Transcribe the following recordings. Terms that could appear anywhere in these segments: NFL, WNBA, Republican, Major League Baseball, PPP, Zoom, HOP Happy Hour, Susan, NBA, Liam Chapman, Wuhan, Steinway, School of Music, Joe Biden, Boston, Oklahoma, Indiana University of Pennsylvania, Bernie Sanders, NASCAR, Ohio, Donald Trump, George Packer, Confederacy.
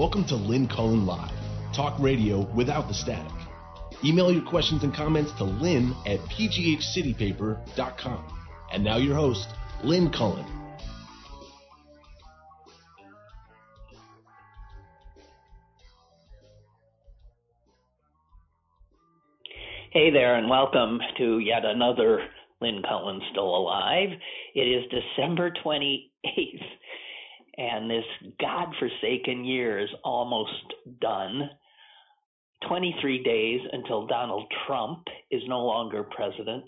Welcome to Lynn Cullen Live, talk radio without the static. Email your questions and comments to lynn at pghcitypaper.com. And now your host, Lynn Cullen. Hey there, and welcome to yet another Lynn Cullen Still Alive. It is December 28th, and this godforsaken year is almost done. 23 days until Donald Trump is no longer president.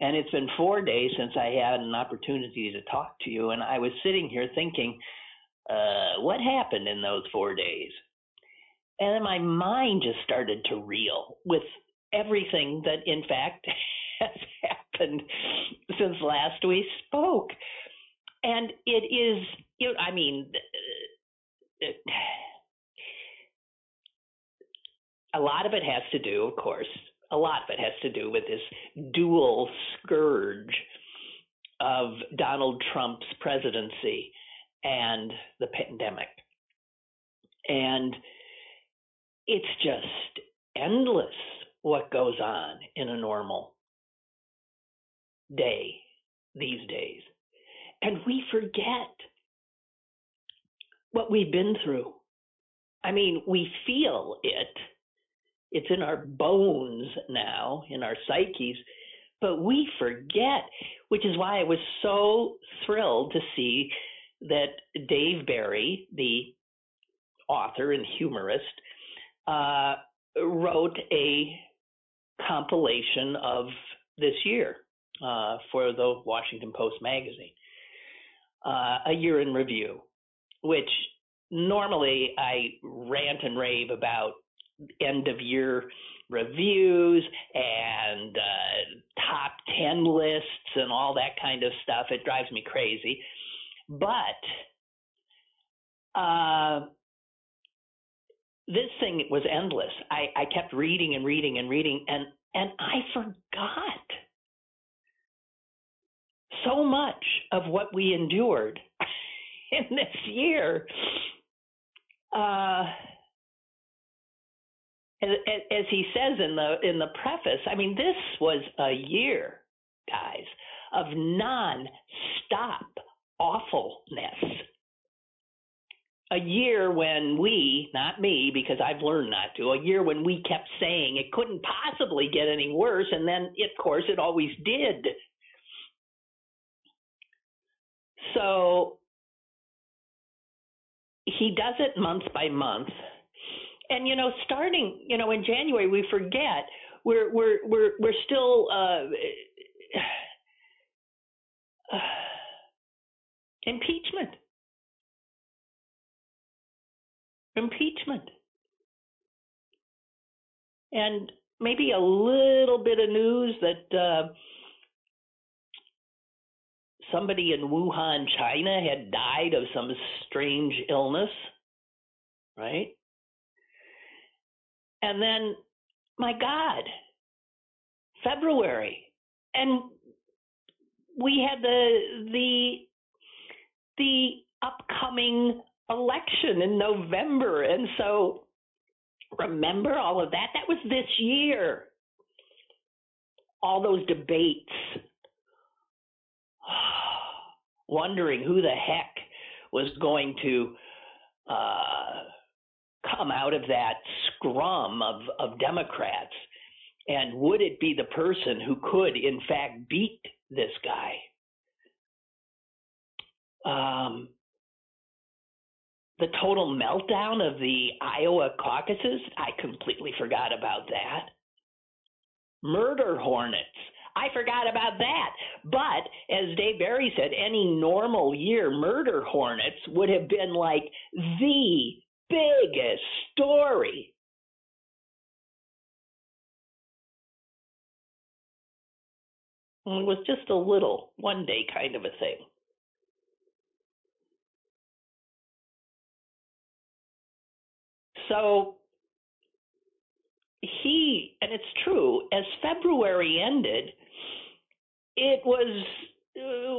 And it's been 4 days since I had an opportunity to talk to you, and I was sitting here thinking, what happened in those 4 days? And then my mind just started to reel with everything that, in fact, has happened since last we spoke. And it is, a lot of it has to do, of course, a lot of it has to do with this dual scourge of Donald Trump's presidency and the pandemic. And it's just endless what goes on in a normal day these days. And we forget what we've been through. I mean, we feel it. It's in our bones now, in our psyches, but we forget, which is why I was so thrilled to see that Dave Barry, the author and humorist, wrote a compilation of this year for the Washington Post magazine, A Year in Review, which normally I rant and rave about end of year reviews and top 10 lists and all that kind of stuff. It drives me crazy. But this thing was endless. I kept reading and reading and reading, and I forgot so much of what we endured in this year. As he says in the preface, I mean, this was a year, guys, of non-stop awfulness. A year when we, not me, because I've learned not to, a year when we kept saying it couldn't possibly get any worse, and then, of course, it always did. So he does it month by month. And starting in January, we forget we're still impeachment, and maybe a little bit of news that somebody in Wuhan, China, had died of some strange illness, right? And then, my God, February, and we had the upcoming election in November. And so, remember all of that? That was this year. All those debates, wondering who the heck was going to come out of that scrum of Democrats, and would it be the person who could, in fact, beat this guy? The total meltdown of the Iowa caucuses, I completely forgot about that. Murder hornets, I forgot about that. But as Dave Barry said, any normal year, murder hornets would have been like the biggest story. And it was just a little one-day kind of a thing. So he, and it's true, as February ended, it was,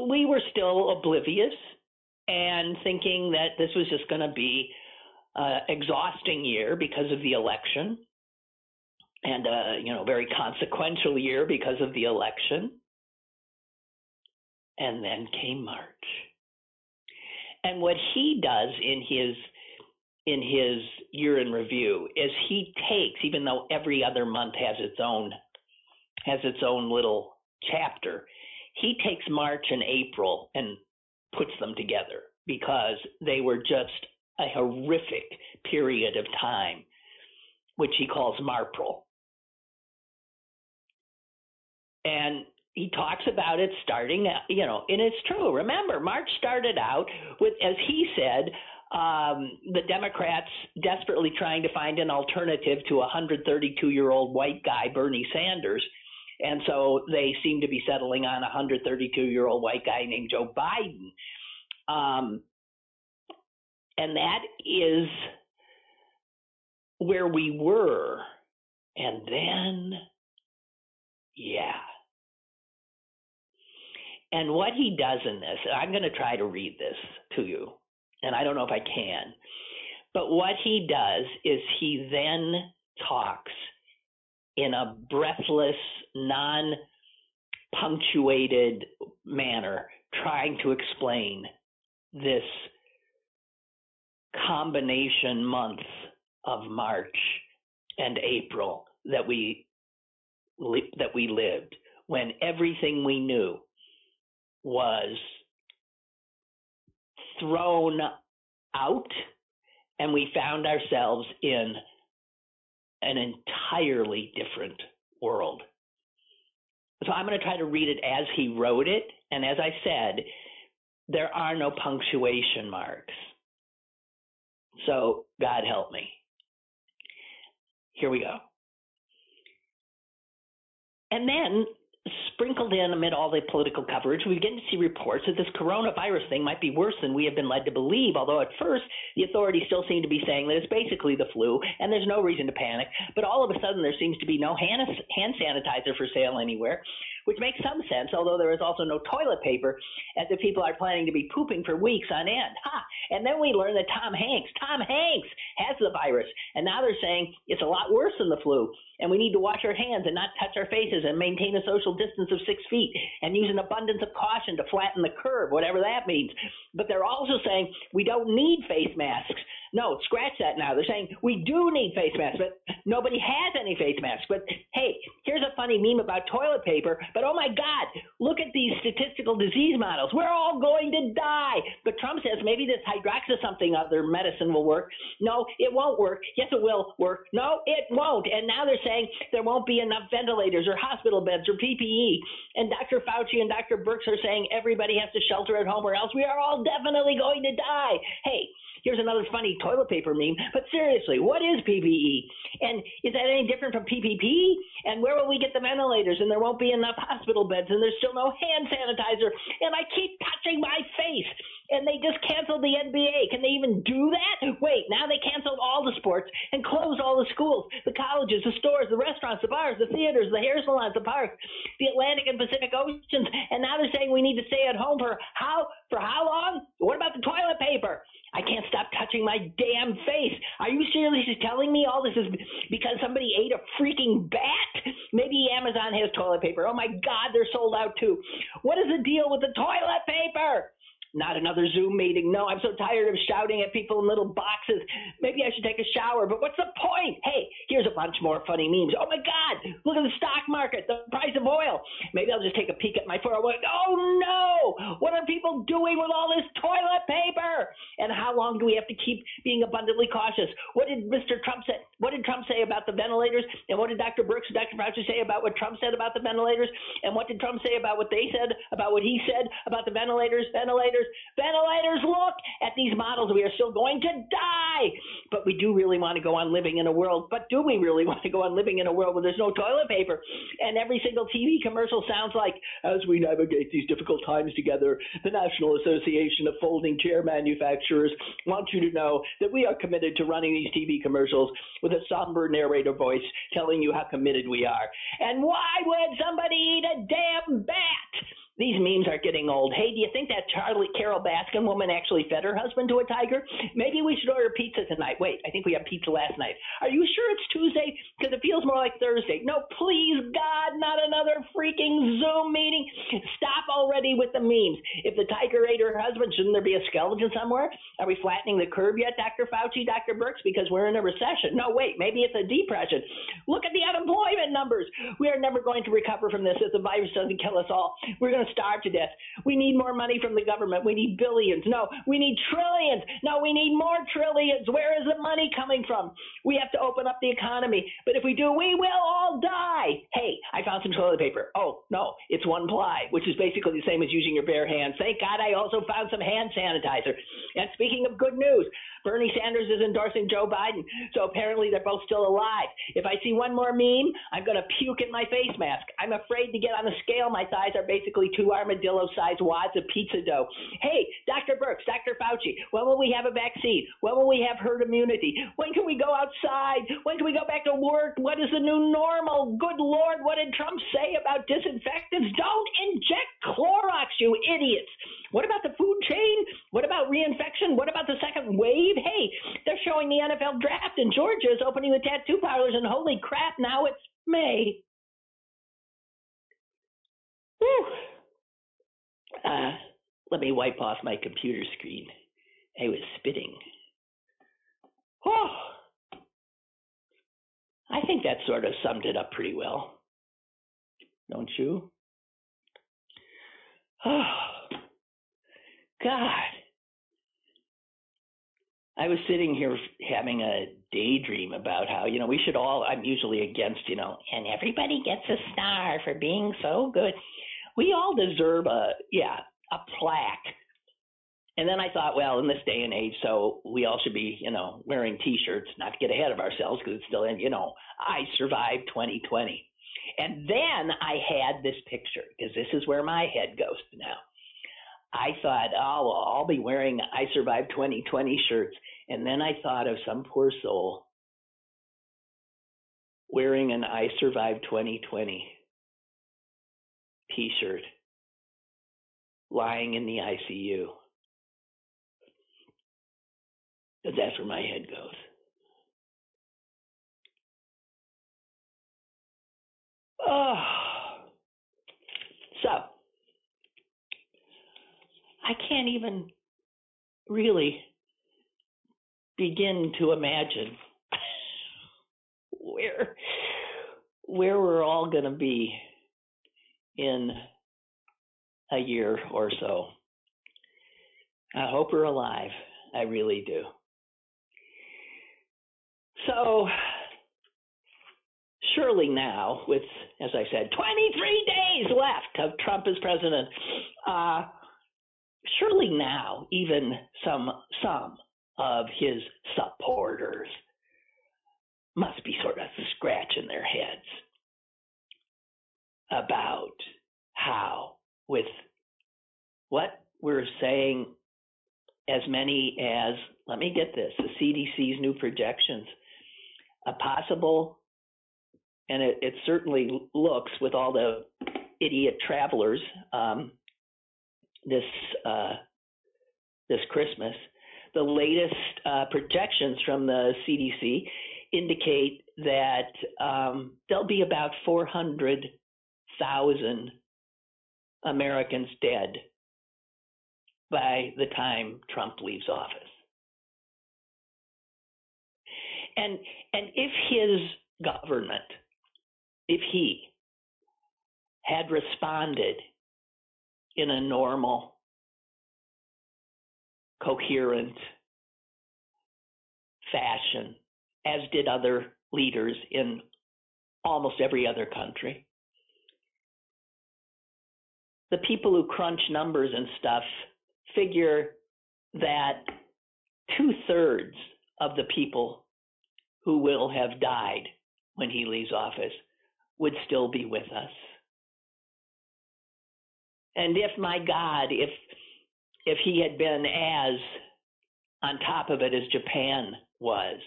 we were still oblivious and thinking that this was just going to be exhausting year because of the election, and very consequential year because of the election. And then came March. And what he does in his year in review is he takes, even though every other month has its own little chapter, he takes March and April and puts them together because they were just a horrific period of time, which he calls Marpril. And he talks about it starting, and it's true. Remember, March started out with, as he said, the Democrats desperately trying to find an alternative to a 132-year-old white guy, Bernie Sanders. And so they seem to be settling on a 132-year-old white guy named Joe Biden. And that is where we were. And then, yeah. And what he does in this, and I'm going to try to read this to you, and I don't know if I can, but what he does is he then talks in a breathless, non-punctuated manner, trying to explain this combination month of March and April that we lived, when everything we knew was thrown out, and we found ourselves in an entirely different world. So I'm going to try to read it as he wrote it, and as I said, there are no punctuation marks. So God help me. Here we go. And then, sprinkled in amid all the political coverage, we begin to see reports that this coronavirus thing might be worse than we have been led to believe, although at first the authorities still seem to be saying that it's basically the flu and there's no reason to panic. But all of a sudden there seems to be no hand sanitizer for sale anywhere, which makes some sense, although there is also no toilet paper, as if people are planning to be pooping for weeks on end. And then we learn that Tom Hanks has the virus, and now they're saying it's a lot worse than the flu, and we need to wash our hands and not touch our faces and maintain a social distance of 6 feet and use an abundance of caution to flatten the curve, whatever that means. But they're also saying we don't need face masks. No, scratch that now. They're saying we do need face masks, but nobody has any face masks. But hey, here's a funny meme about toilet paper, but oh my God, look at these statistical disease models. We're all going to die. But Trump says maybe this hydroxy something other medicine will work. No, it won't work. Yes, it will work. No, it won't. And now they're saying there won't be enough ventilators or hospital beds or PPE. And Dr. Fauci and Dr. Birx are saying everybody has to shelter at home or else we are all definitely going to die. Hey, here's another funny toilet paper meme. But seriously, what is PPE? And is that any different from PPP? And where will we get the ventilators? And there won't be enough hospital beds, and there's still no hand sanitizer, and I keep touching my face. And they just canceled the NBA. Can they even do that? Wait, now they canceled all the sports and closed all the schools, the colleges, the stores, the restaurants, the bars, the theaters, the hair salons, the parks, the Atlantic and Pacific Oceans. And now they're saying we need to stay at home for how long? What about the toilet paper? I can't stop touching my damn face. Are you seriously telling me all this is because somebody ate a freaking bat? Maybe Amazon has toilet paper. Oh my God, they're sold out too. What is the deal with the toilet paper? Not another Zoom meeting. No, I'm so tired of shouting at people in little boxes. Maybe I should take a shower, but what's the point? Hey, here's a bunch more funny memes. Oh my God, look at the stock market, the price of oil. Maybe I'll just take a peek at my 401. Oh no, what are people doing with all this toilet paper? And how long do we have to keep being abundantly cautious? What did Mr. Trump say? What did Trump say about the ventilators? And what did Dr. Birx and Dr. Fauci say about what Trump said about the ventilators? And what did Trump say about what they said, about what he said about the ventilators? Look at these models. We are still going to die, but we do really want to go on living in a world. But do we really want to go on living in a world where there's no toilet paper? And every single TV commercial sounds like, as we navigate these difficult times together, the National Association of Folding Chair Manufacturers wants you to know that we are committed to running these TV commercials with a somber narrator voice telling you how committed we are. And why would somebody eat a damn bat? These memes are getting old. Hey, do you think that Carole Baskin woman actually fed her husband to a tiger? Maybe we should order pizza tonight. Wait, I think we had pizza last night. Are you sure it's Tuesday? Because it feels more like Thursday. No, please, God, not another freaking Zoom meeting. Stop already with the memes. If the tiger ate her husband, shouldn't there be a skeleton somewhere? Are we flattening the curve yet, Dr. Fauci, Dr. Birx? Because we're in a recession. No, wait, maybe it's a depression. Look at the unemployment numbers. We are never going to recover from this if the virus doesn't kill us all. We're going to starve to death. We need more money from the government. We need billions. No, we need trillions. No, we need more trillions. Where is the money coming from? We have to open up the economy. But if we do, we will all die. Hey, I found some toilet paper. Oh, no, it's one ply, which is basically the same as using your bare hands. Thank God I also found some hand sanitizer. And speaking of good news, Bernie Sanders is endorsing Joe Biden, so apparently they're both still alive. If I see one more meme, I'm going to puke in my face mask. I'm afraid to get on the scale. My thighs are basically two armadillo-sized wads of pizza dough. Hey, Dr. Birx, Dr. Fauci, when will we have a vaccine? When will we have herd immunity? When can we go outside? When can we go back to work? What is the new normal? Good Lord, what did Trump say about disinfectants? Don't inject Clorox, you idiots. What about the food chain? What about reinfection? What about the second wave? Hey, they're showing the NFL draft, and Georgia is opening the tattoo parlors, and holy crap, now it's May. Whew. Let me wipe off my computer screen. I was spitting. Oh, I think that sort of summed it up pretty well. Don't you? Oh, God. I was sitting here having a daydream about how, you know, we should all, I'm usually against, you know, and everybody gets a star for being so good. We all deserve a plaque. And then I thought, well, in this day and age, so we all should be, you know, wearing T-shirts, not to get ahead of ourselves because it's still in, you know, I survived 2020. And then I had this picture because this is where my head goes now. I thought, oh, well, I'll be wearing I Survived 2020 shirts. And then I thought of some poor soul wearing an I Survived 2020 T-shirt, lying in the ICU. But that's where my head goes. Oh. So. I can't even really begin to imagine where we're all going to be in a year or so. I hope we're alive. I really do. So surely now, with, as I said, 23 days left of Trump as president, surely now, even some of his supporters must be sort of scratching their heads about how, with what we're saying, as many as, let me get this, the CDC's new projections, a possible, and it certainly looks with all the idiot travelers, this Christmas, the latest projections from the CDC indicate that there'll be about 400,000 Americans dead by the time Trump leaves office. And if his government, if he had responded in a normal, coherent fashion, as did other leaders in almost every other country, the people who crunch numbers and stuff figure that 2/3 of the people who will have died when he leaves office would still be with us. And if, my God, if he had been as on top of it as Japan was,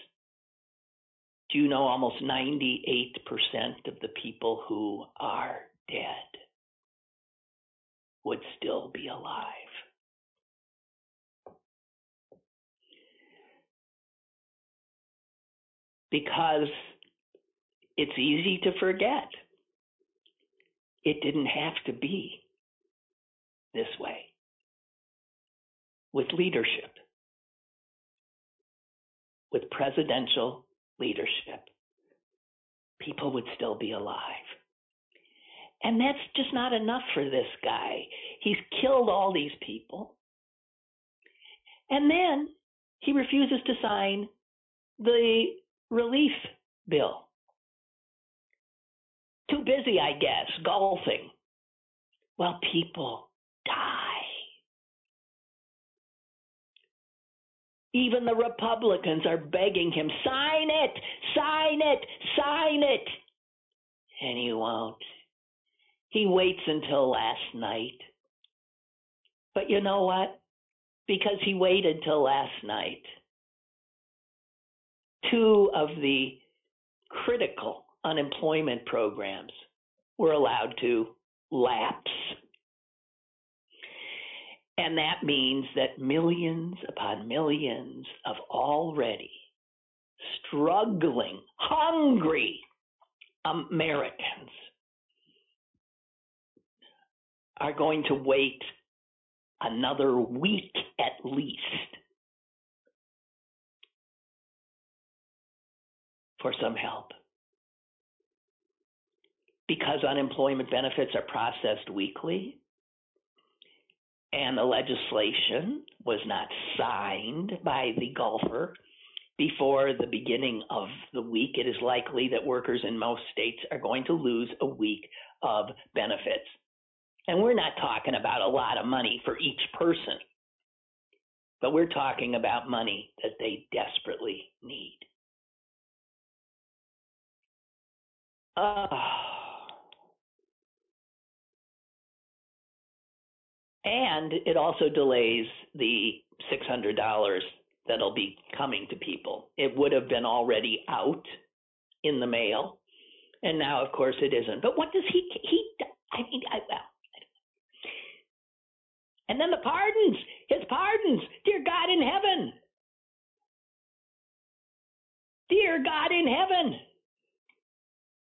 do you know almost 98% of the people who are dead would still be alive. Because it's easy to forget. It didn't have to be this way with leadership, with presidential leadership. People would still be alive. And that's just not enough for this guy. He's killed all these people. And then he refuses to sign the relief bill. Too busy, I guess, golfing. Well, people die. Even the Republicans are begging him, sign it, sign it, sign it. And he won't. He waits until last night. But you know what? Because he waited till last night, two of the critical unemployment programs were allowed to lapse. And that means that millions upon millions of already struggling, hungry Americans are going to wait another week at least for some help. Because unemployment benefits are processed weekly and the legislation was not signed by the golfer before the beginning of the week, it is likely that workers in most states are going to lose a week of benefits. And we're not talking about a lot of money for each person, but we're talking about money that they desperately need. And it also delays the $600 that'll be coming to people. It would have been already out in the mail, and now, of course, it isn't. But what does and then the pardons, his pardons, dear God in heaven. Dear God in heaven.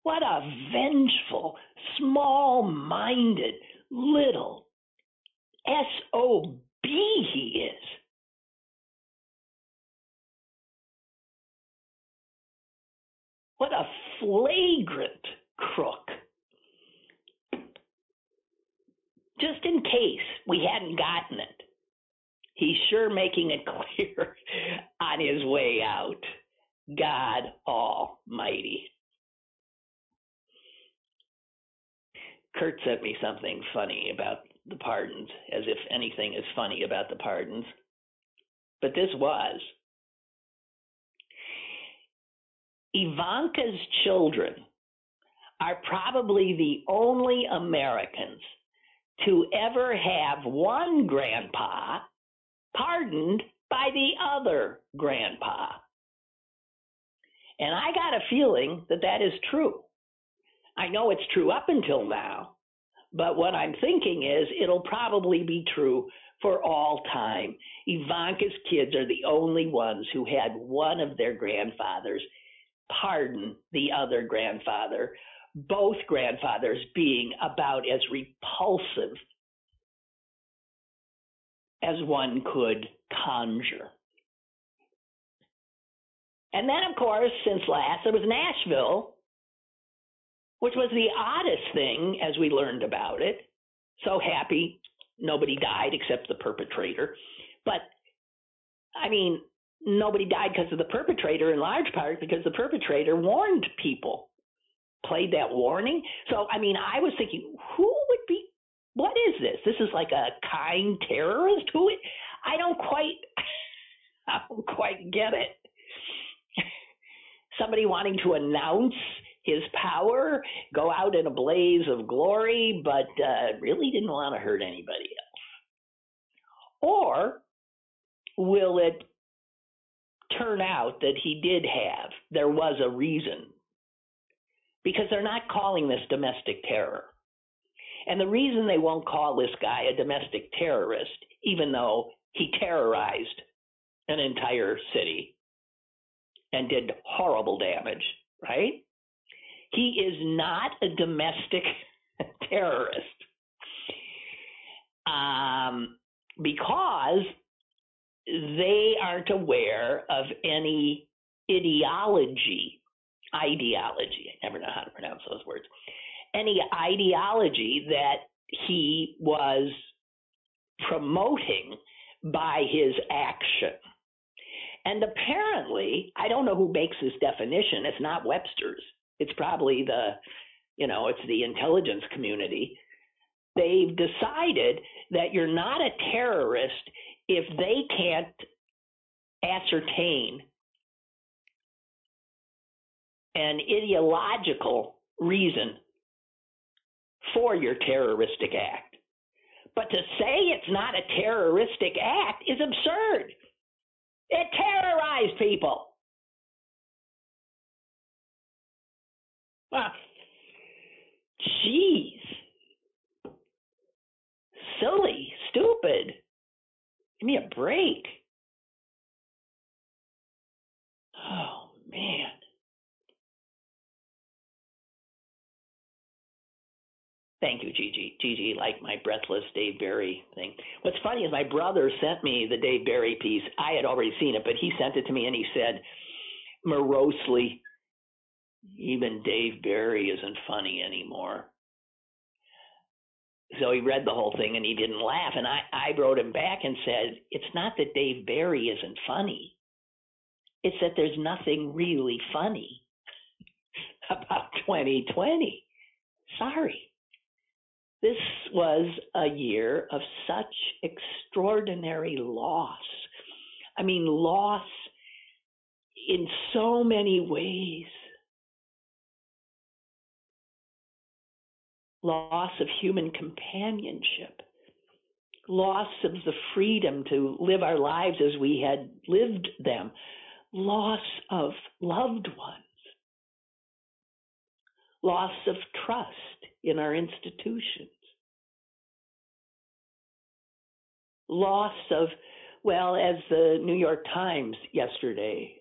What a vengeful, small-minded, little SOB he is. What a flagrant crook. Just in case we hadn't gotten it, he's sure making it clear on his way out. God Almighty. Kurt sent me something funny about the pardons, as if anything is funny about the pardons. But this was. Ivanka's children are probably the only Americans to ever have one grandpa pardoned by the other grandpa. And I got a feeling that that is true. I know it's true up until now, but what I'm thinking is it'll probably be true for all time. Ivanka's kids are the only ones who had one of their grandfathers pardon the other grandfather, both grandfathers being about as repulsive as one could conjure. And then, of course, since last, it was Nashville, which was the oddest thing as we learned about it. So happy nobody died except the perpetrator. But, I mean, nobody died because of the perpetrator, in large part because the perpetrator warned people, played that warning. So, I mean, I was thinking, who would be, what is this? This is like a kind terrorist? Who? I don't quite get it. Somebody wanting to announce his power, go out in a blaze of glory, but really didn't want to hurt anybody else? Or will it turn out that he did have, there was a reason? Because they're not calling this domestic terror. And the reason they won't call this guy a domestic terrorist, even though he terrorized an entire city and did horrible damage, right? He is not a domestic terrorist because they aren't aware of any ideology, I never know how to pronounce those words, any ideology that he was promoting by his action. And apparently, I don't know who makes this definition, it's not Webster's, it's probably it's the intelligence community. They've decided that you're not a terrorist if they can't ascertain an ideological reason for your terroristic act. But to say it's not a terroristic act is absurd. It terrorized people. Well, jeez. Silly, stupid. Give me a break. Oh, man. Thank you, Gigi. Gigi, like my breathless Dave Barry thing. What's funny is my brother sent me the Dave Barry piece. I had already seen it, but he sent it to me and he said morosely, even Dave Barry isn't funny anymore. So he read the whole thing and he didn't laugh. And I wrote him back and said, it's not that Dave Barry isn't funny. It's that there's nothing really funny about 2020. Sorry. This was a year of such extraordinary loss. I mean, loss in so many ways. Loss of human companionship, loss of the freedom to live our lives as we had lived them, loss of loved ones, loss of trust in our institutions, loss of, well, as the New York Times yesterday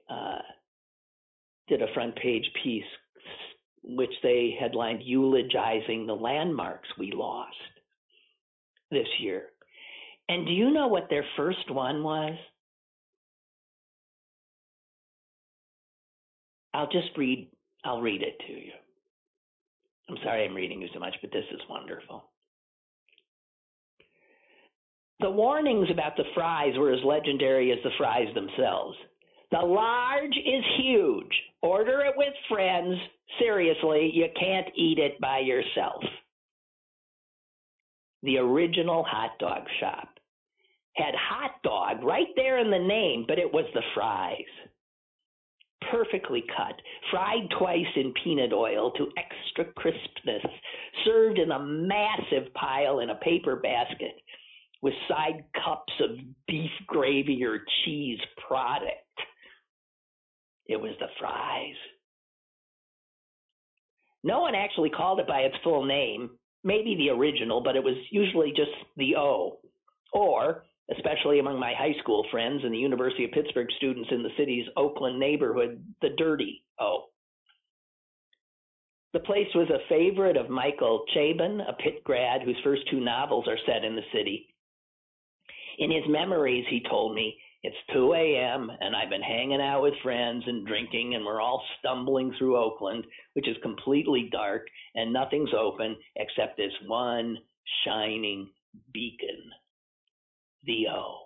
did a front page piece which they headlined eulogizing the landmarks we lost this year. And do you know what their first one was? I'll read it to you. I'm sorry I'm reading you so much, but this is wonderful. The warnings about the fries were as legendary as the fries themselves. The large is huge. Order it with friends. Seriously, you can't eat it by yourself. The original hot dog shop had hot dog right there in the name, but it was the fries. Perfectly cut, fried twice in peanut oil to extra crispness, served in a massive pile in a paper basket with side cups of beef gravy or cheese product. It was the fries. No one actually called it by its full name, maybe the original, but it was usually just the O. Or, especially among my high school friends and the University of Pittsburgh students in the city's Oakland neighborhood, the dirty O. The place was a favorite of Michael Chabon, a Pitt grad whose first two novels are set in the city. In his memories, he told me, it's 2 a.m. and I've been hanging out with friends and drinking and we're all stumbling through Oakland, which is completely dark and nothing's open except this one shining beacon, the O.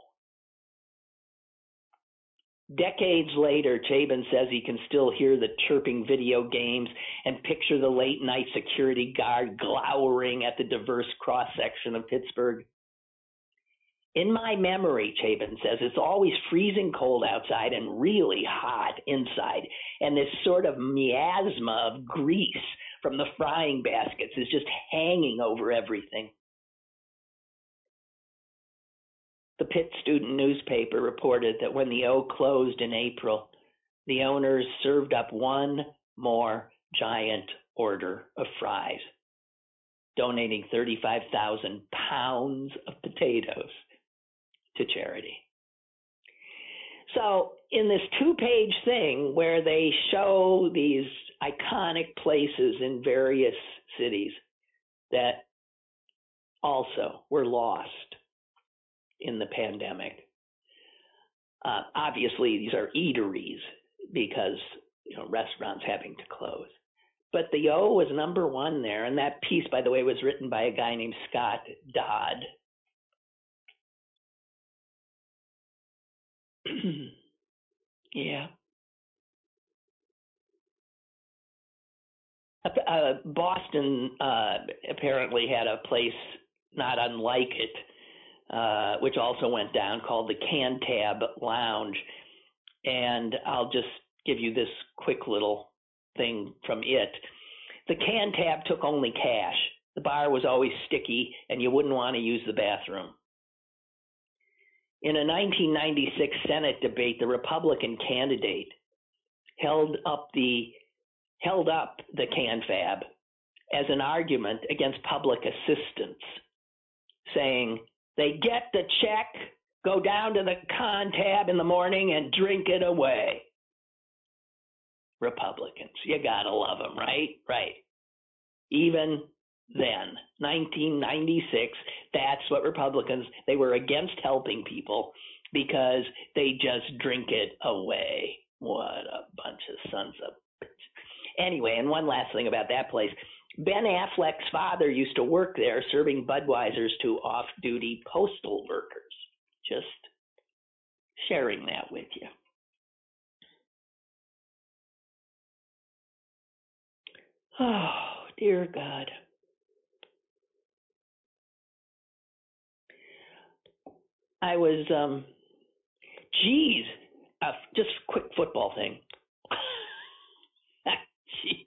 Decades later, Chabon says he can still hear the chirping video games and picture the late-night security guard glowering at the diverse cross-section of Pittsburgh. In my memory, Chabon says, it's always freezing cold outside and really hot inside. And this sort of miasma of grease from the frying baskets is just hanging over everything. The Pitt student newspaper reported that when the O closed in April, the owners served up one more giant order of fries. donating 35,000 pounds of potatoes to charity. So in this two-page thing where they show these iconic places in various cities that also were lost in the pandemic, obviously these are eateries because, you know, restaurants having to close. But the O was number one there. And that piece, by the way, was written by a guy named Scott Dodd. Yeah. Boston apparently had a place not unlike it, which also went down, called the Cantab Lounge. And I'll just give you this quick little thing from it. The Cantab took only cash. The bar was always sticky, and you wouldn't want to use the bathroom. In a 1996 Senate debate, the Republican candidate held up the Canfab as an argument against public assistance, saying they get the check, go down to the Cantab in the morning and drink it away. Republicans, you gotta love them, right? Right. Even then, 1996, that's what Republicans, they were against helping people because they just drink it away. What a bunch of sons of bitches. Anyway, and one last thing about that place. Ben Affleck's father used to work there serving Budweisers to off-duty postal workers. Just sharing that with you. Oh, dear God. I was, just a quick football thing. Jeez.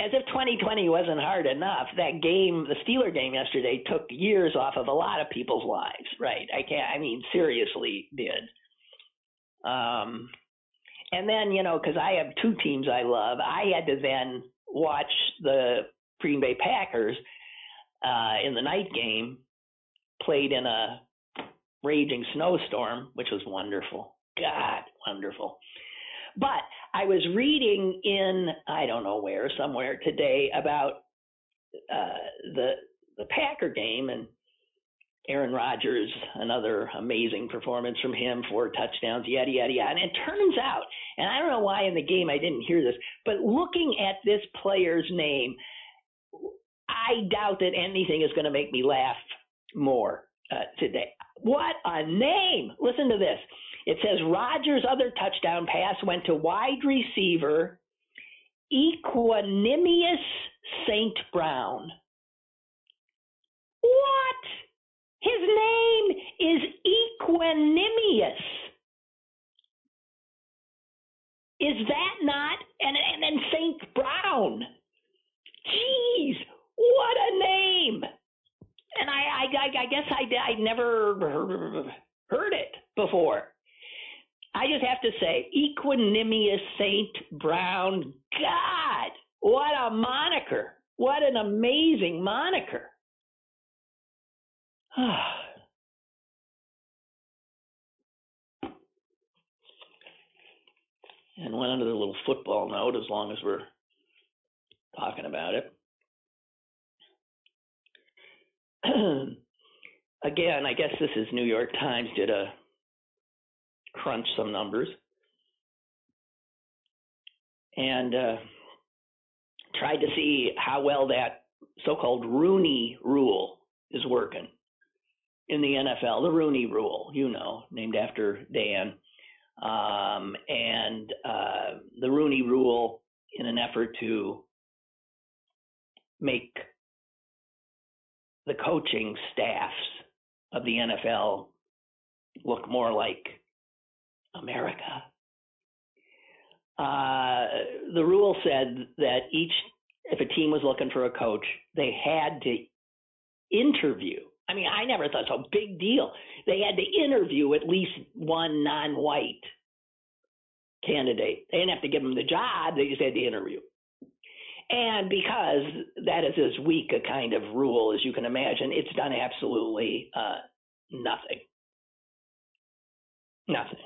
As if 2020 wasn't hard enough, that game, the Steeler game yesterday, took years off of a lot of people's lives, right? Seriously did. And then, you know, because I have two teams I love, I had to then watch the Green Bay Packers in the night game, played in a raging snowstorm, which was wonderful. God, wonderful. But I was reading in, I don't know where, somewhere today about the Packer game and Aaron Rodgers, another amazing performance from him, 4 touchdowns, yada, yada, yada. And it turns out, and I don't know why in the game I didn't hear this, but looking at this player's name, I doubt that anything is going to make me laugh more today. What a name! Listen to this. It says Rodgers' other touchdown pass went to wide receiver Equanimeous St. Brown. What? His name is Equanimeous. Is that not? And then St. Brown. Jeez, what a name. And I guess I never heard it before. I just have to say, Equanimeous St. Brown. God, what a moniker. What an amazing moniker. And one other little football note, as long as we're talking about it. Again, I guess this is New York Times did a crunch some numbers and tried to see how well that so-called Rooney rule is working in the NFL, the Rooney rule, you know, named after Dan, and the Rooney rule in an effort to make the coaching staffs of the NFL look more like America. The rule said that if a team was looking for a coach, they had to interview. I mean, I never thought so big deal. They had to interview at least one non-white candidate. They didn't have to give them the job. They just had to interview. And because that is as weak a kind of rule as you can imagine, it's done absolutely nothing. Nothing.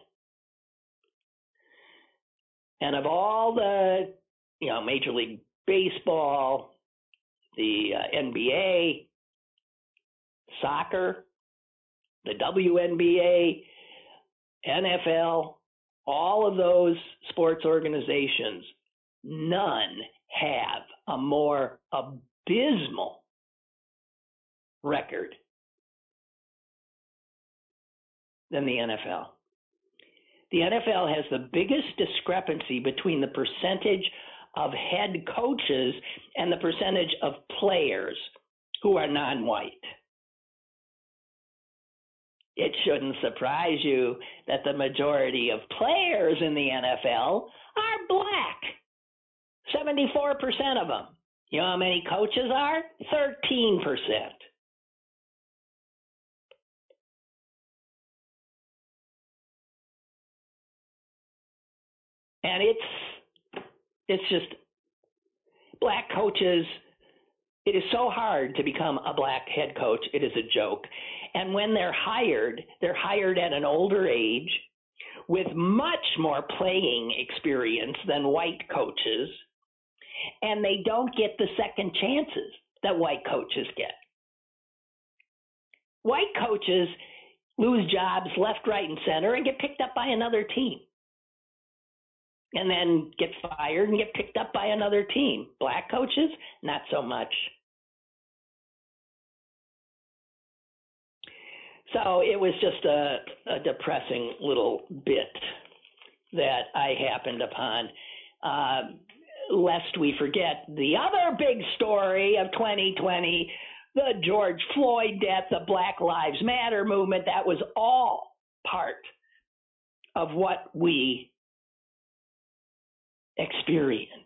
And of all the, you know, Major League Baseball, the NBA, soccer, the WNBA, NFL, all of those sports organizations, none have a more abysmal record than the NFL. The NFL has the biggest discrepancy between the percentage of head coaches and the percentage of players who are non-white. It shouldn't surprise you that the majority of players in the NFL are black. 74% of them. You know how many coaches are? 13%. And it's just black coaches. It is so hard to become a black head coach. It is a joke. And when they're hired at an older age with much more playing experience than white coaches, and they don't get the second chances that white coaches get. White coaches lose jobs left, right, and center and get picked up by another team, and then get fired and get picked up by another team. Black coaches, not so much. So it was just a depressing little bit that I happened upon. Lest we forget the other big story of 2020, the George Floyd death, the Black Lives Matter movement, that was all part of what we experienced.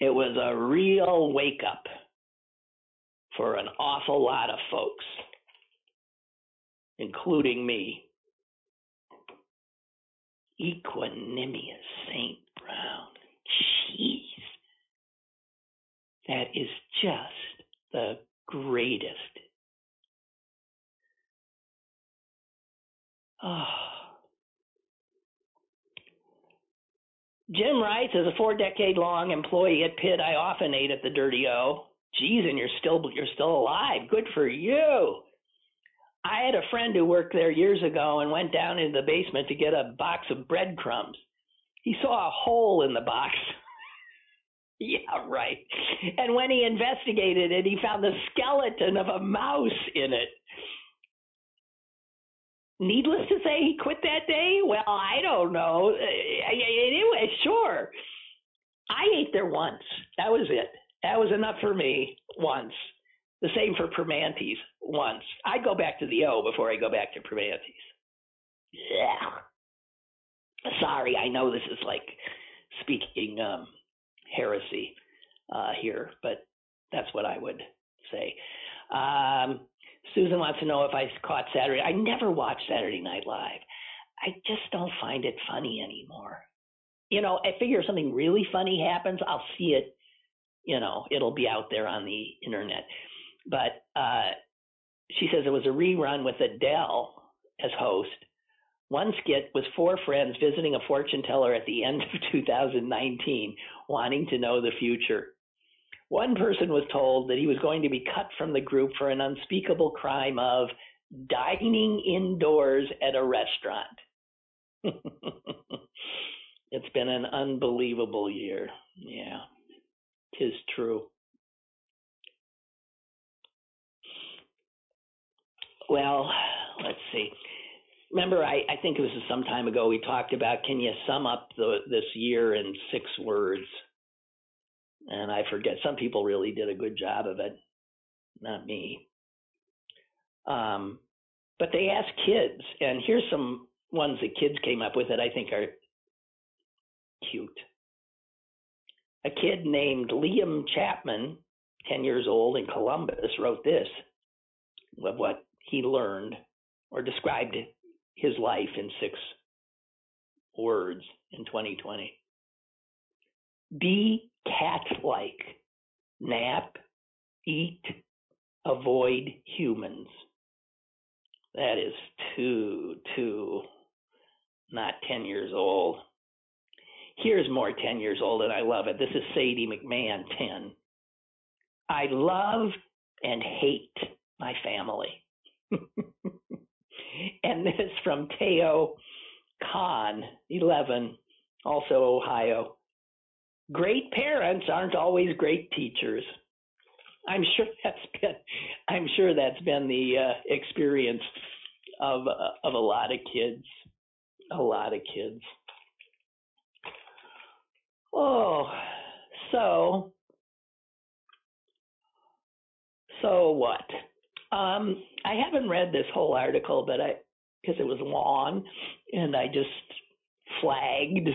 It was a real wake up for an awful lot of folks, including me. Equanimeous St. Brown. Jeez. That is just the greatest. Oh. Jim writes, as a 4-decade-long employee at Pitt, I often ate at the Dirty O. Geez, and you're still alive. Good for you. I had a friend who worked there years ago and went down into the basement to get a box of breadcrumbs. He saw a hole in the box. Yeah, right. And when he investigated it, he found the skeleton of a mouse in it. Needless to say, he quit that day? Well, I don't know. Anyway, sure. I ate there once. That was it. That was enough for me once. The same for Primantes once. I go back to the O before I go back to Primantes. Yeah. Sorry, I know this is like speaking heresy here, but that's what I would say. Susan wants to know if I caught Saturday. I never watched Saturday Night Live. I just don't find it funny anymore. You know, I figure if something really funny happens, I'll see it. You know, it'll be out there on the internet. But she says it was a rerun with Adele as host. One skit was four friends visiting a fortune teller at the end of 2019, wanting to know the future. One person was told that he was going to be cut from the group for an unspeakable crime of dining indoors at a restaurant. It's been an unbelievable year. Yeah, 'tis true. Well, let's see. Remember, I think it was some time ago we talked about, can you sum up this year in 6 words? And I forget. Some people really did a good job of it. Not me. But they asked kids. And here's some ones that kids came up with that I think are cute. A kid named Liam Chapman, 10 years old, in Columbus, wrote this of what he learned or described his life in 6 words in 2020. Be Cats like nap, eat, avoid humans. That is too not 10 years old. Here's more 10 years old, and I love it. This is Sadie McMahon, 10. I love and hate my family. And this from Teo Khan, 11, also Ohio. Great parents aren't always great teachers. I'm sure that's been the experience of a lot of kids. Oh, so what? I haven't read this whole article, but because it was long, and I just flagged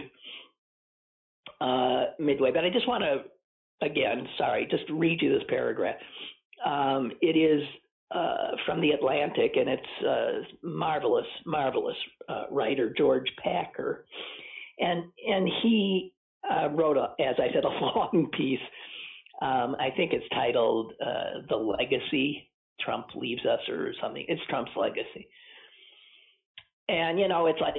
midway. But I just want to, again, sorry, just read you this paragraph. It is from the Atlantic, and it's marvelous writer George Packer, and he wrote, as I said, a long piece. I think it's titled "The Legacy Trump Leaves Us" or something. It's Trump's legacy. And, you know, it's like,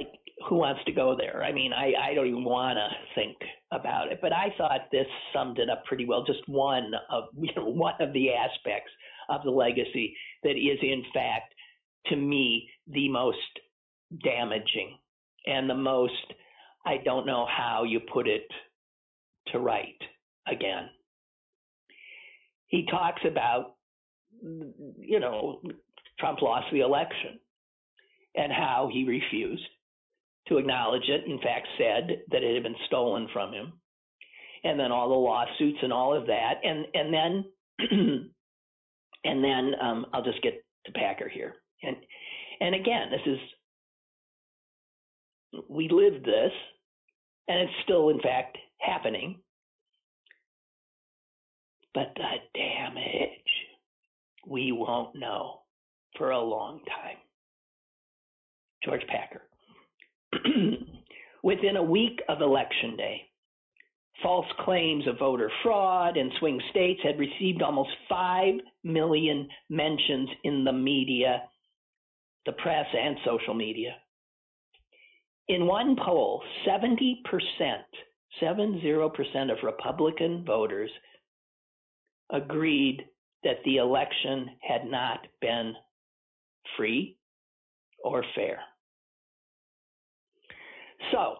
who wants to go there? I mean, I don't even want to think about it. But I thought this summed it up pretty well, just one of the aspects of the legacy that is, in fact, to me, the most damaging and the most, I don't know how you put it to right again. He talks about, you know, Trump lost the election and how he refused to acknowledge it, in fact said that it had been stolen from him, and then all the lawsuits and all of that, and then I'll just get to Packer here. And again, we lived this, and it's still, in fact, happening. But the damage, we won't know for a long time. George Packer. Within a week of Election Day, false claims of voter fraud in swing states had received almost 5 million mentions in the media, the press, and social media. In one poll, 70% of Republican voters agreed that the election had not been free or fair. So,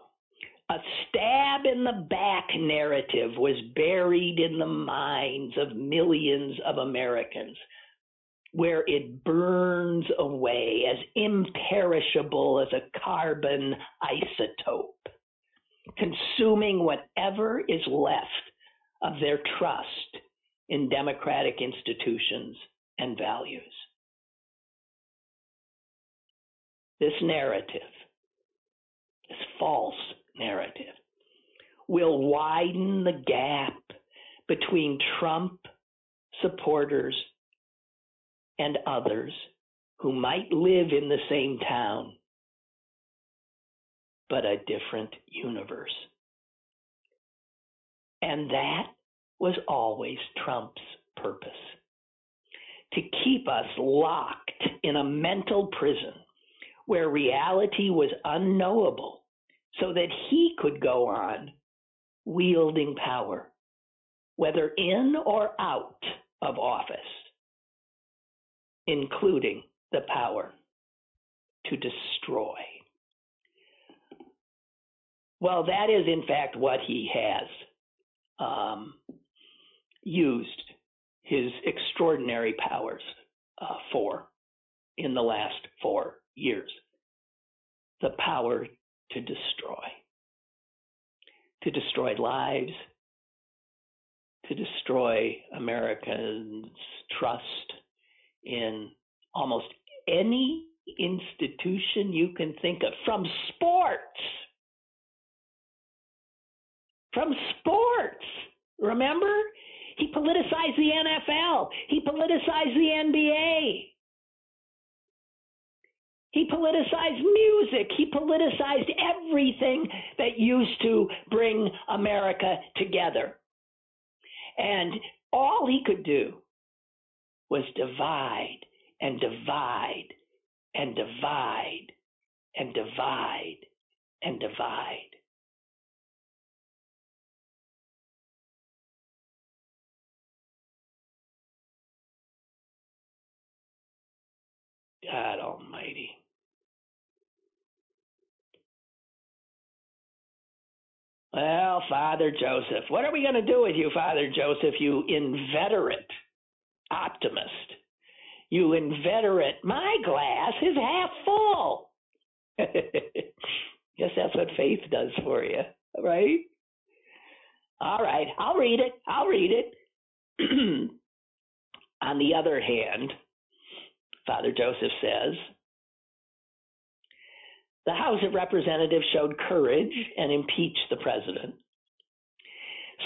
a stab in the back narrative was buried in the minds of millions of Americans, where it burns away as imperishable as a carbon isotope, consuming whatever is left of their trust in democratic institutions and values. This narrative, this false narrative, will widen the gap between Trump supporters and others who might live in the same town, but a different universe. And that was always Trump's purpose, to keep us locked in a mental prison where reality was unknowable, so that he could go on wielding power, whether in or out of office, including the power to destroy. Well, that is, in fact, what he has used his extraordinary powers for in the last 4 years. The power to destroy lives, to destroy Americans' trust in almost any institution you can think of, from sports. Remember? He politicized the NFL. He politicized the NBA. He politicized music. He politicized everything that used to bring America together. And all he could do was divide and divide and divide and divide and divide. God Almighty. Well, Father Joseph, what are we going to do with you, Father Joseph, you inveterate optimist? You inveterate, my glass is half full. Guess that's what faith does for you, right? All right, I'll read it. I'll read it. On the other hand, Father Joseph says, the House of Representatives showed courage and impeached the president.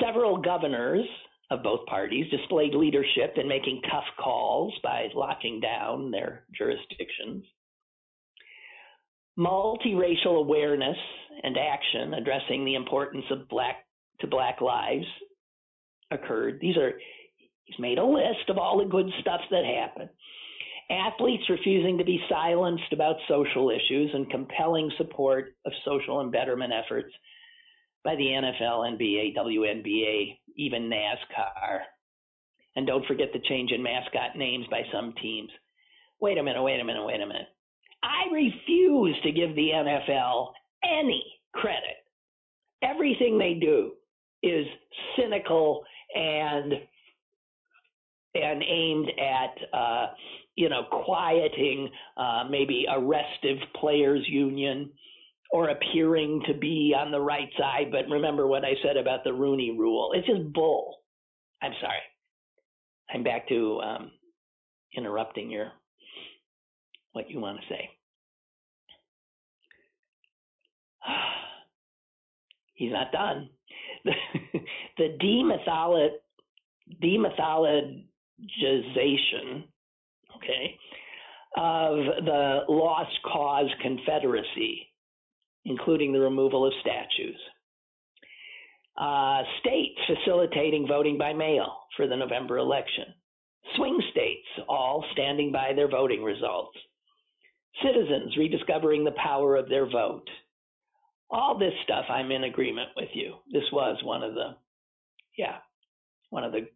Several governors of both parties displayed leadership in making tough calls by locking down their jurisdictions. Multiracial awareness and action addressing the importance of Black lives occurred. He's made a list of all the good stuff that happened. Athletes refusing to be silenced about social issues and compelling support of social and betterment efforts by the NFL, NBA, WNBA, even NASCAR. And don't forget the change in mascot names by some teams. Wait a minute. I refuse to give the NFL any credit. Everything they do is cynical and aimed at quieting maybe a restive players union or appearing to be on the right side. But remember what I said about the Rooney rule. It's just bull. I'm sorry. I'm back to interrupting what you want to say. He's not done. The demythologization, of the lost cause confederacy, including the removal of statues. States facilitating voting by mail for the November election. Swing states all standing by their voting results. Citizens rediscovering the power of their vote. All this stuff I'm in agreement with you. This was one of the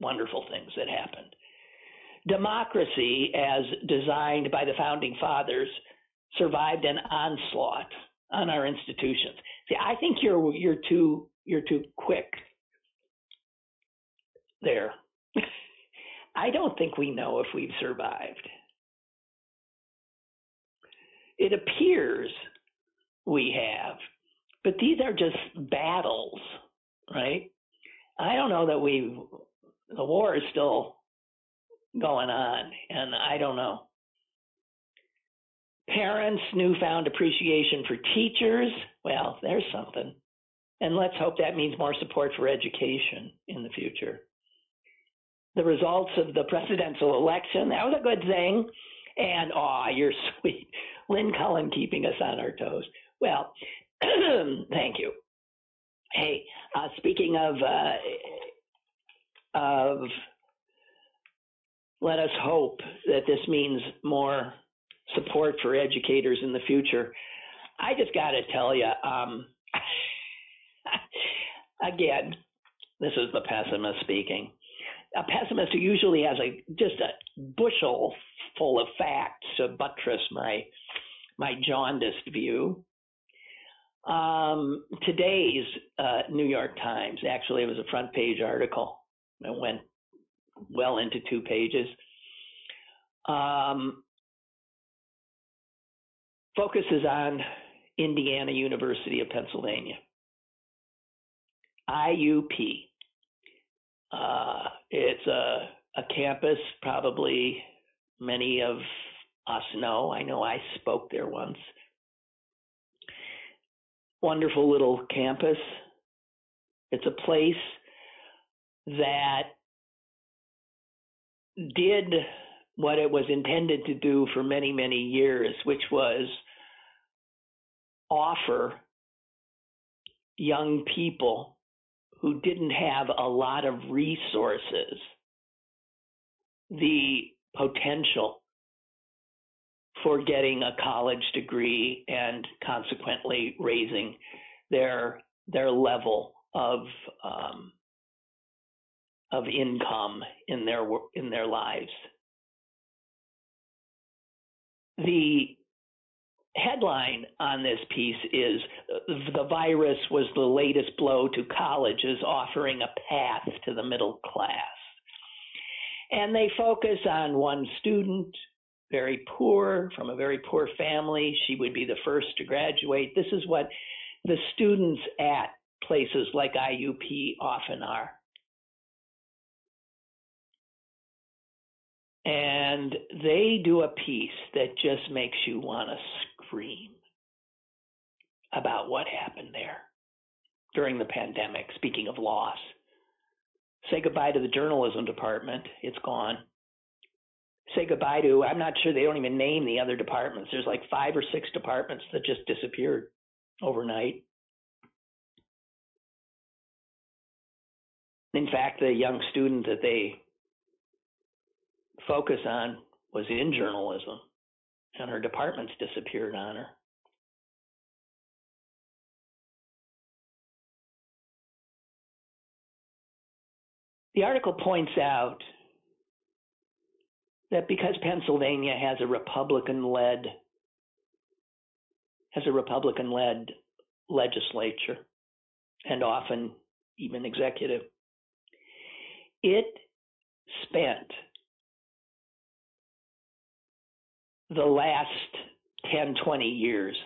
wonderful things that happened. Democracy, as designed by the Founding Fathers, survived an onslaught on our institutions. See, I think you're too quick there. I don't think we know if we've survived. It appears we have, but these are just battles, right? I don't know that the war is still going on, and I don't know. Parents' newfound appreciation for teachers. Well, there's something. And let's hope that means more support for education in the future. The results of the presidential election, that was a good thing. And, you're sweet. Lynn Cullen keeping us on our toes. Well, thank you. Hey, speaking of let us hope that this means more support for educators in the future. I just got to tell you, again, this is the pessimist speaking. A pessimist who usually has just a bushel full of facts to buttress my jaundiced view. Today's New York Times, actually it was a front page article that went well into 2 pages, focuses on Indiana University of Pennsylvania. IUP. It's a campus probably many of us know. I know I spoke there once. Wonderful little campus. It's a place that did what it was intended to do for many, many years, which was offer young people who didn't have a lot of resources the potential for getting a college degree and consequently raising their level of income in their lives. The headline on this piece is "The virus was the latest blow to colleges offering a path to the middle class." And they focus on one student, very poor, from a very poor family. She would be the first to graduate. This is what the students at places like IUP often are. And they do a piece that just makes you want to scream about what happened there during the pandemic. Speaking of loss, say goodbye to the journalism department. It's gone. Say goodbye to, I'm not sure, they don't even name the other departments. There's like 5 or 6 departments that just disappeared overnight. In fact, the young student that they focus on was in journalism, and her departments disappeared on her. The article points out that because Pennsylvania has a Republican-led legislature, and often even executive, it spent the last 10, 20 years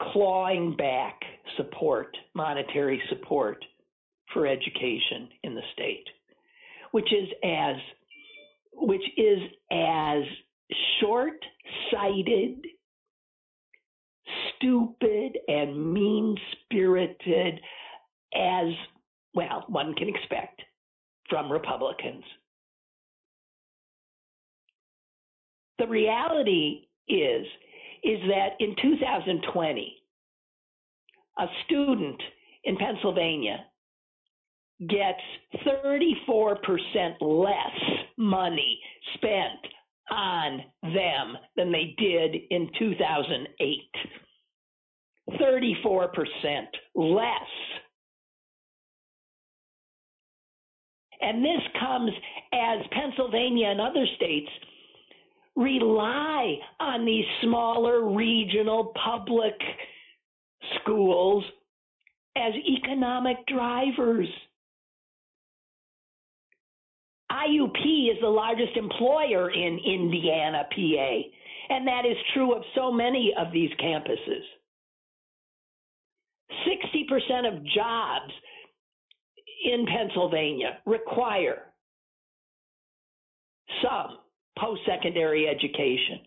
clawing back support, monetary support for education in the state, which is as short-sighted, stupid, and mean-spirited as, well, one can expect from Republicans. The reality is that in 2020, a student in Pennsylvania gets 34% less money spent on them than they did in 2008. 34% less. And this comes as Pennsylvania and other states rely on these smaller regional public schools as economic drivers. IUP is the largest employer in Indiana, PA, and that is true of so many of these campuses. 60% of jobs in Pennsylvania require some post-secondary education,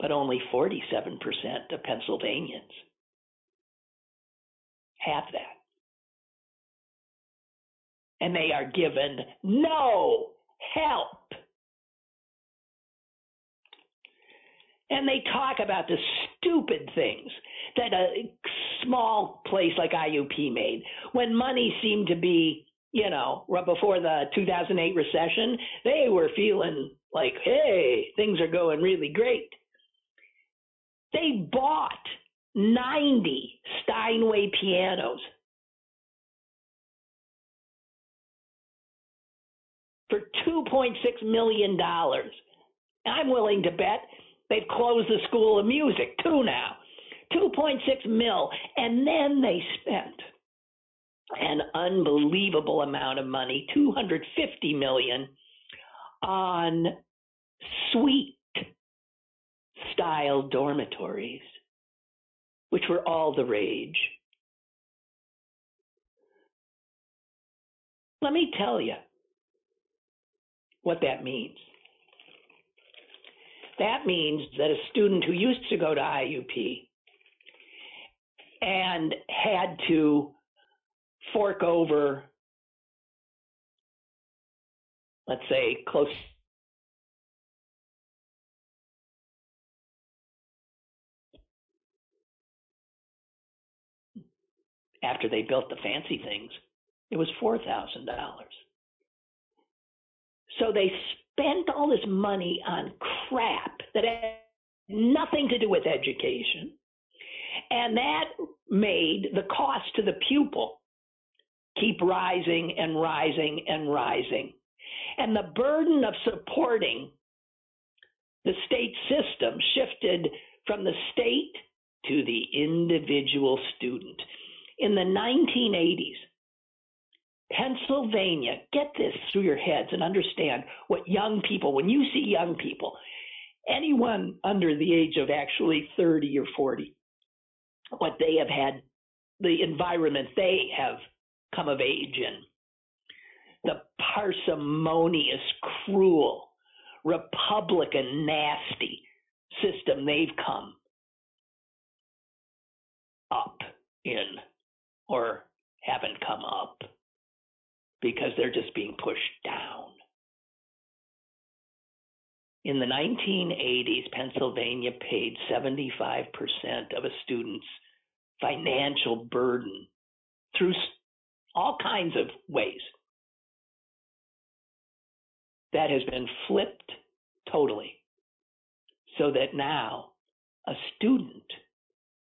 but only 47% of Pennsylvanians have that. And they are given no help. And they talk about the stupid things that a small place like IUP made when money seemed to be, you know, right before the 2008 recession, they were feeling like, hey, things are going really great. They bought 90 Steinway pianos for $2.6 million. I'm willing to bet they've closed the School of Music, too, now. $2.6 million. And then they spent an unbelievable amount of money, $250 million, on suite-style dormitories, which were all the rage. Let me tell you what that means. That means that a student who used to go to IUP and had to fork over, let's say, close after they built the fancy things, it was $4,000. So they spent all this money on crap that had nothing to do with education, and that made the cost to the pupil keep rising and rising and rising. And the burden of supporting the state system shifted from the state to the individual student. In the 1980s, Pennsylvania, get this through your heads and understand what young people, when you see young people, anyone under the age of actually 30 or 40, what they have had, the environment they have come of age in, the parsimonious, cruel, Republican, nasty system they've come up in, or haven't come up, because they're just being pushed down. In the 1980s, Pennsylvania paid 75% of a student's financial burden through all kinds of ways. That has been flipped totally, so that now a student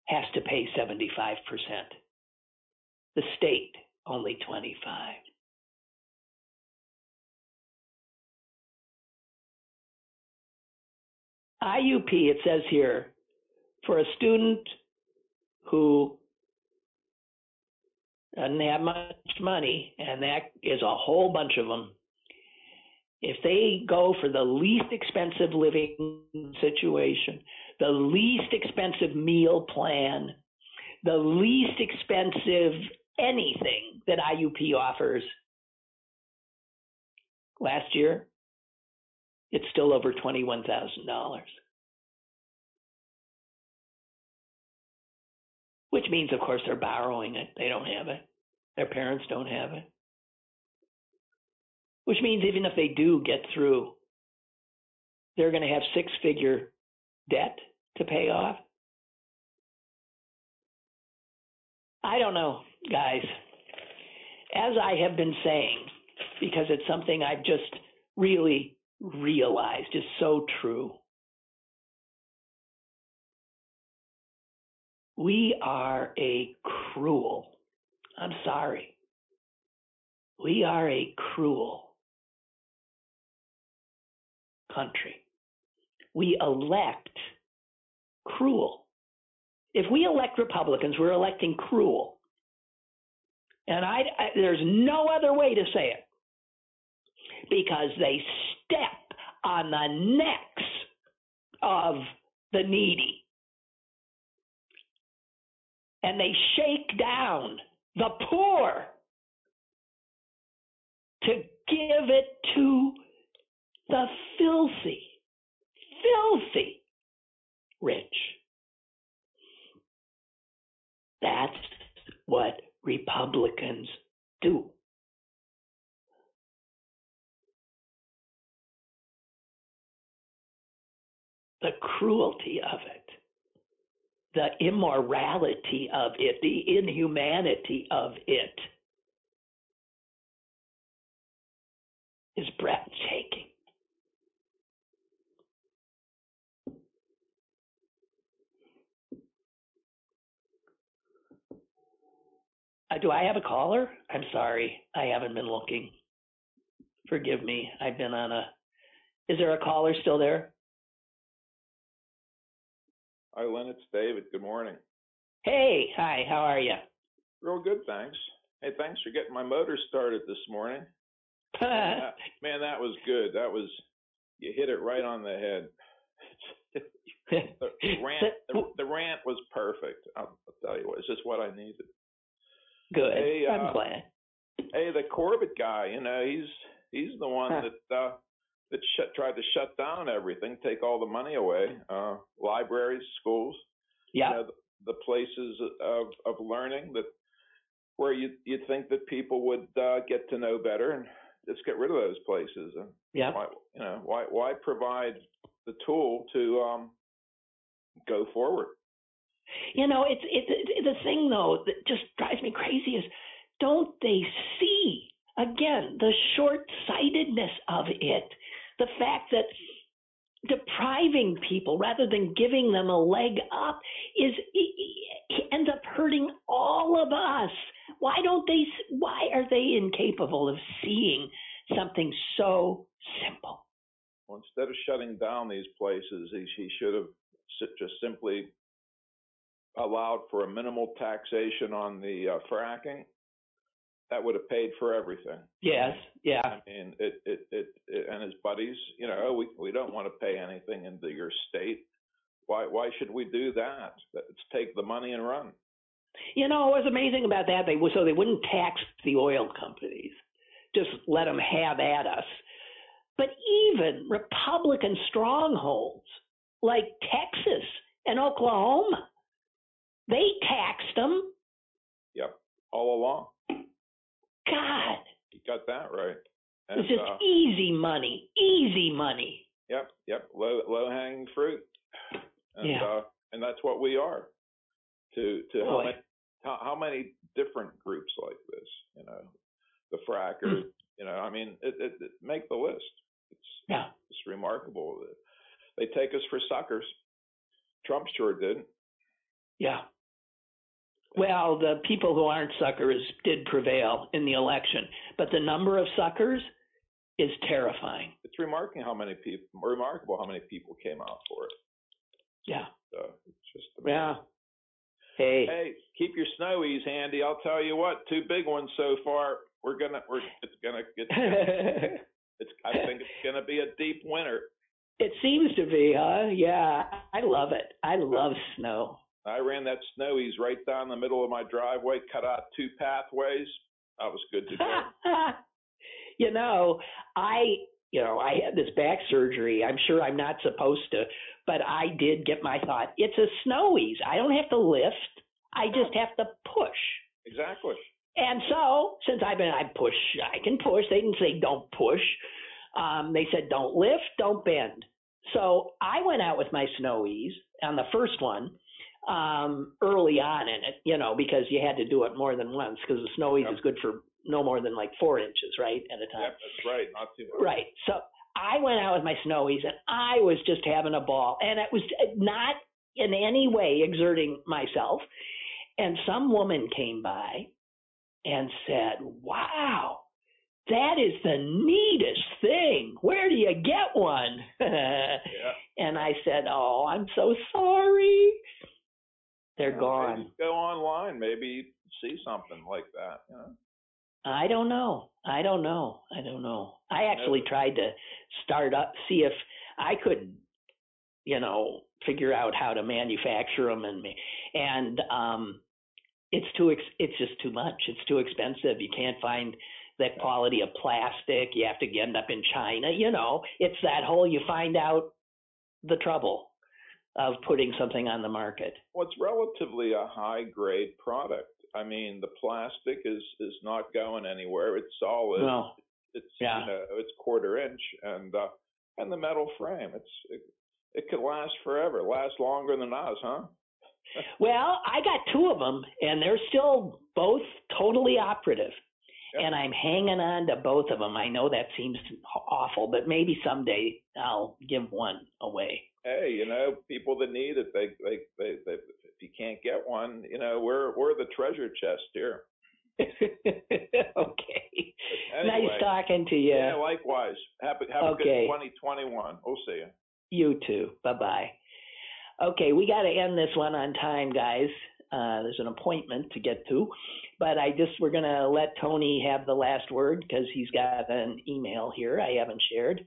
has to pay 75%. The state, only 25%. IUP, it says here, for a student who doesn't have much money, and that is a whole bunch of them, if they go for the least expensive living situation, the least expensive meal plan, the least expensive anything that IUP offers, last year, it's still over $21,000. Which means, of course, they're borrowing it. They don't have it. Their parents don't have it. Which means even if they do get through, they're going to have six-figure debt to pay off. I don't know, guys. As I have been saying, because it's something I've just really realized is so true. We are a cruel, I'm sorry, we are a cruel country. We elect cruel. If we elect Republicans, we're electing cruel. And I there's no other way to say it. Because they step on the necks of the needy. And they shake down the poor to give it to the filthy, filthy rich. That's what Republicans do. The cruelty of it, the immorality of it, the inhumanity of it is breathtaking. Do I have a caller? I'm sorry, I haven't been looking. Forgive me, I've been on a... Is there a caller still there? Hi, Lynn, it's David. Good morning. Hey, hi, how are you? Real good, thanks. Hey, thanks for getting my motor started this morning. Man, that was good. That was, you hit it right on the head. the rant was perfect. I'll tell you what, it's just what I needed. Good. Hey, I'm glad. Hey, the Corbett guy, you know, he's the one that tried to shut down everything, take all the money away, libraries, schools, you know, the places of learning that where you'd think that people would get to know better, and just get rid of those places. And why provide the tool to go forward? You know, it's the thing, though, that just drives me crazy is don't they see, again, the short-sightedness of it, the fact that depriving people rather than giving them a leg up ends up hurting all of us. Why are they incapable of seeing something so simple? Well, instead of shutting down these places, he should have just simply allowed for a minimal taxation on the fracking. That would have paid for everything. Yes, yeah. I mean, it and his buddies, you know, we don't want to pay anything into your state. Why should we do that? Let's take the money and run. You know, what's amazing about that, they wouldn't tax the oil companies. Just let them have at us. But even Republican strongholds like Texas and Oklahoma, they taxed them. Yep, all along. God. You got that right. And, it's just easy money. Yep, low-hanging fruit. And, yeah. And that's what we are. To how many different groups like this, you know, the frackers, you know, I mean, it make the list. It's remarkable. They take us for suckers. Trump sure didn't. Yeah. Well, the people who aren't suckers did prevail in the election, but the number of suckers is terrifying. It's remarkable how many people came out for it. Yeah. So it's just amazing. Yeah. Hey, keep your snowies handy. I'll tell you what, 2 big ones so far. I think it's gonna be a deep winter. It seems to be, huh? Yeah, I love it. I love snow. I ran that snowies right down the middle of my driveway, cut out 2 pathways. I was good to go. I had this back surgery. I'm sure I'm not supposed to, but I did get my thought. It's a snowies. I don't have to lift. I just have to push. Exactly. And so since I can push. They didn't say don't push. They said don't lift, don't bend. So I went out with my snowies on the first one. Early on in it, you know, because you had to do it more than once because the snowies is good for no more than like 4 inches, right, at a time. Yep, that's right, not too much. Right. So I went out with my snowies and I was just having a ball, and it was not in any way exerting myself. And some woman came by and said, "Wow, that is the neatest thing. Where do you get one?" Yeah. And I said, "Oh, I'm so sorry." They're gone. Maybe go online, maybe see something like that. You know? I don't know. I actually tried to start up, see if I could, you know, figure out how to manufacture them, and it's just too much. It's too expensive. You can't find that quality of plastic. You have to end up in China. You know, it's that whole. You find out the trouble of putting something on the market. Well, it's relatively a high-grade product. I mean, the plastic is not going anywhere. It's solid. No. It's quarter-inch, and the metal frame. It could last forever, last longer than us, huh? Well, I got 2 of them, and they're still both totally operative. Yep. And I'm hanging on to both of them. I know that seems awful, but maybe someday I'll give one away. Hey, you know, people that need it, they if you can't get one, you know, we're the treasure chest here. Okay. Anyway, nice talking to you. Yeah, likewise. Have a good 2021. We'll see you. You too. Bye-bye. Okay, we got to end this one on time, guys. There's an appointment to get to, but we're going to let Tony have the last word because he's got an email here I haven't shared.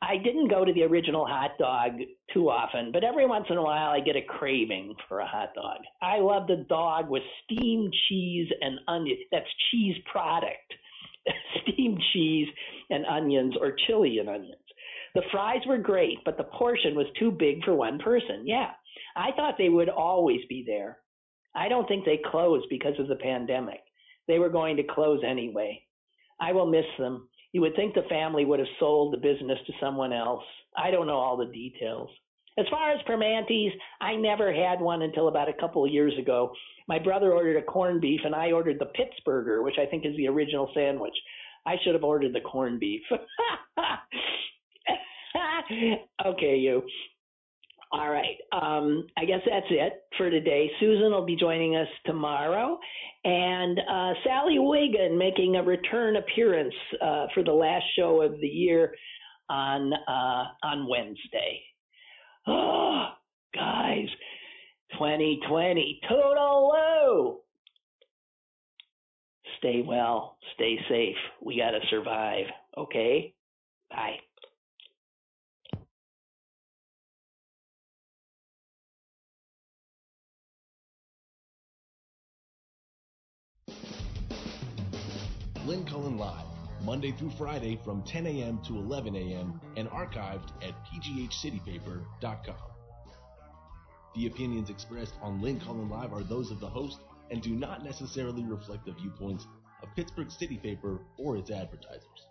I didn't go to the original hot dog too often, but every once in a while I get a craving for a hot dog. I love the dog with steamed cheese and onions. That's cheese product, steamed cheese and onions, or chili and onions. The fries were great, but the portion was too big for one person. Yeah, I thought they would always be there. I don't think they closed because of the pandemic. They were going to close anyway. I will miss them. You would think the family would have sold the business to someone else. I don't know all the details. As far as Primantes, I never had one until about a couple of years ago. My brother ordered a corned beef, and I ordered the Pittsburgh, which I think is the original sandwich. I should have ordered the corned beef. Okay, you. All right. I guess that's it for today. Susan will be joining us tomorrow. And Sally Wiggin making a return appearance for the last show of the year on Wednesday. Oh, guys, 2020, toodaloo. Stay well. Stay safe. We got to survive. Okay? Bye. Lynn Cullen Live, Monday through Friday from 10 a.m. to 11 a.m. and archived at pghcitypaper.com. The opinions expressed on Lynn Cullen Live are those of the host and do not necessarily reflect the viewpoints of Pittsburgh City Paper or its advertisers.